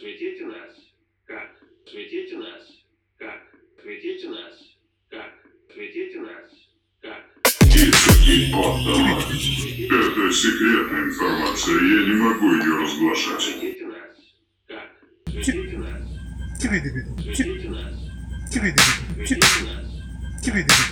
Светите нас, как? Светите нас, как? Светите нас, как? Светите нас, как? Это секретная информация, я не могу ее разглашать. Светите нас, как? Светите нас, как? Светите нас, как? Светите нас, как? Светите нас,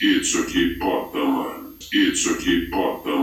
It's a key part of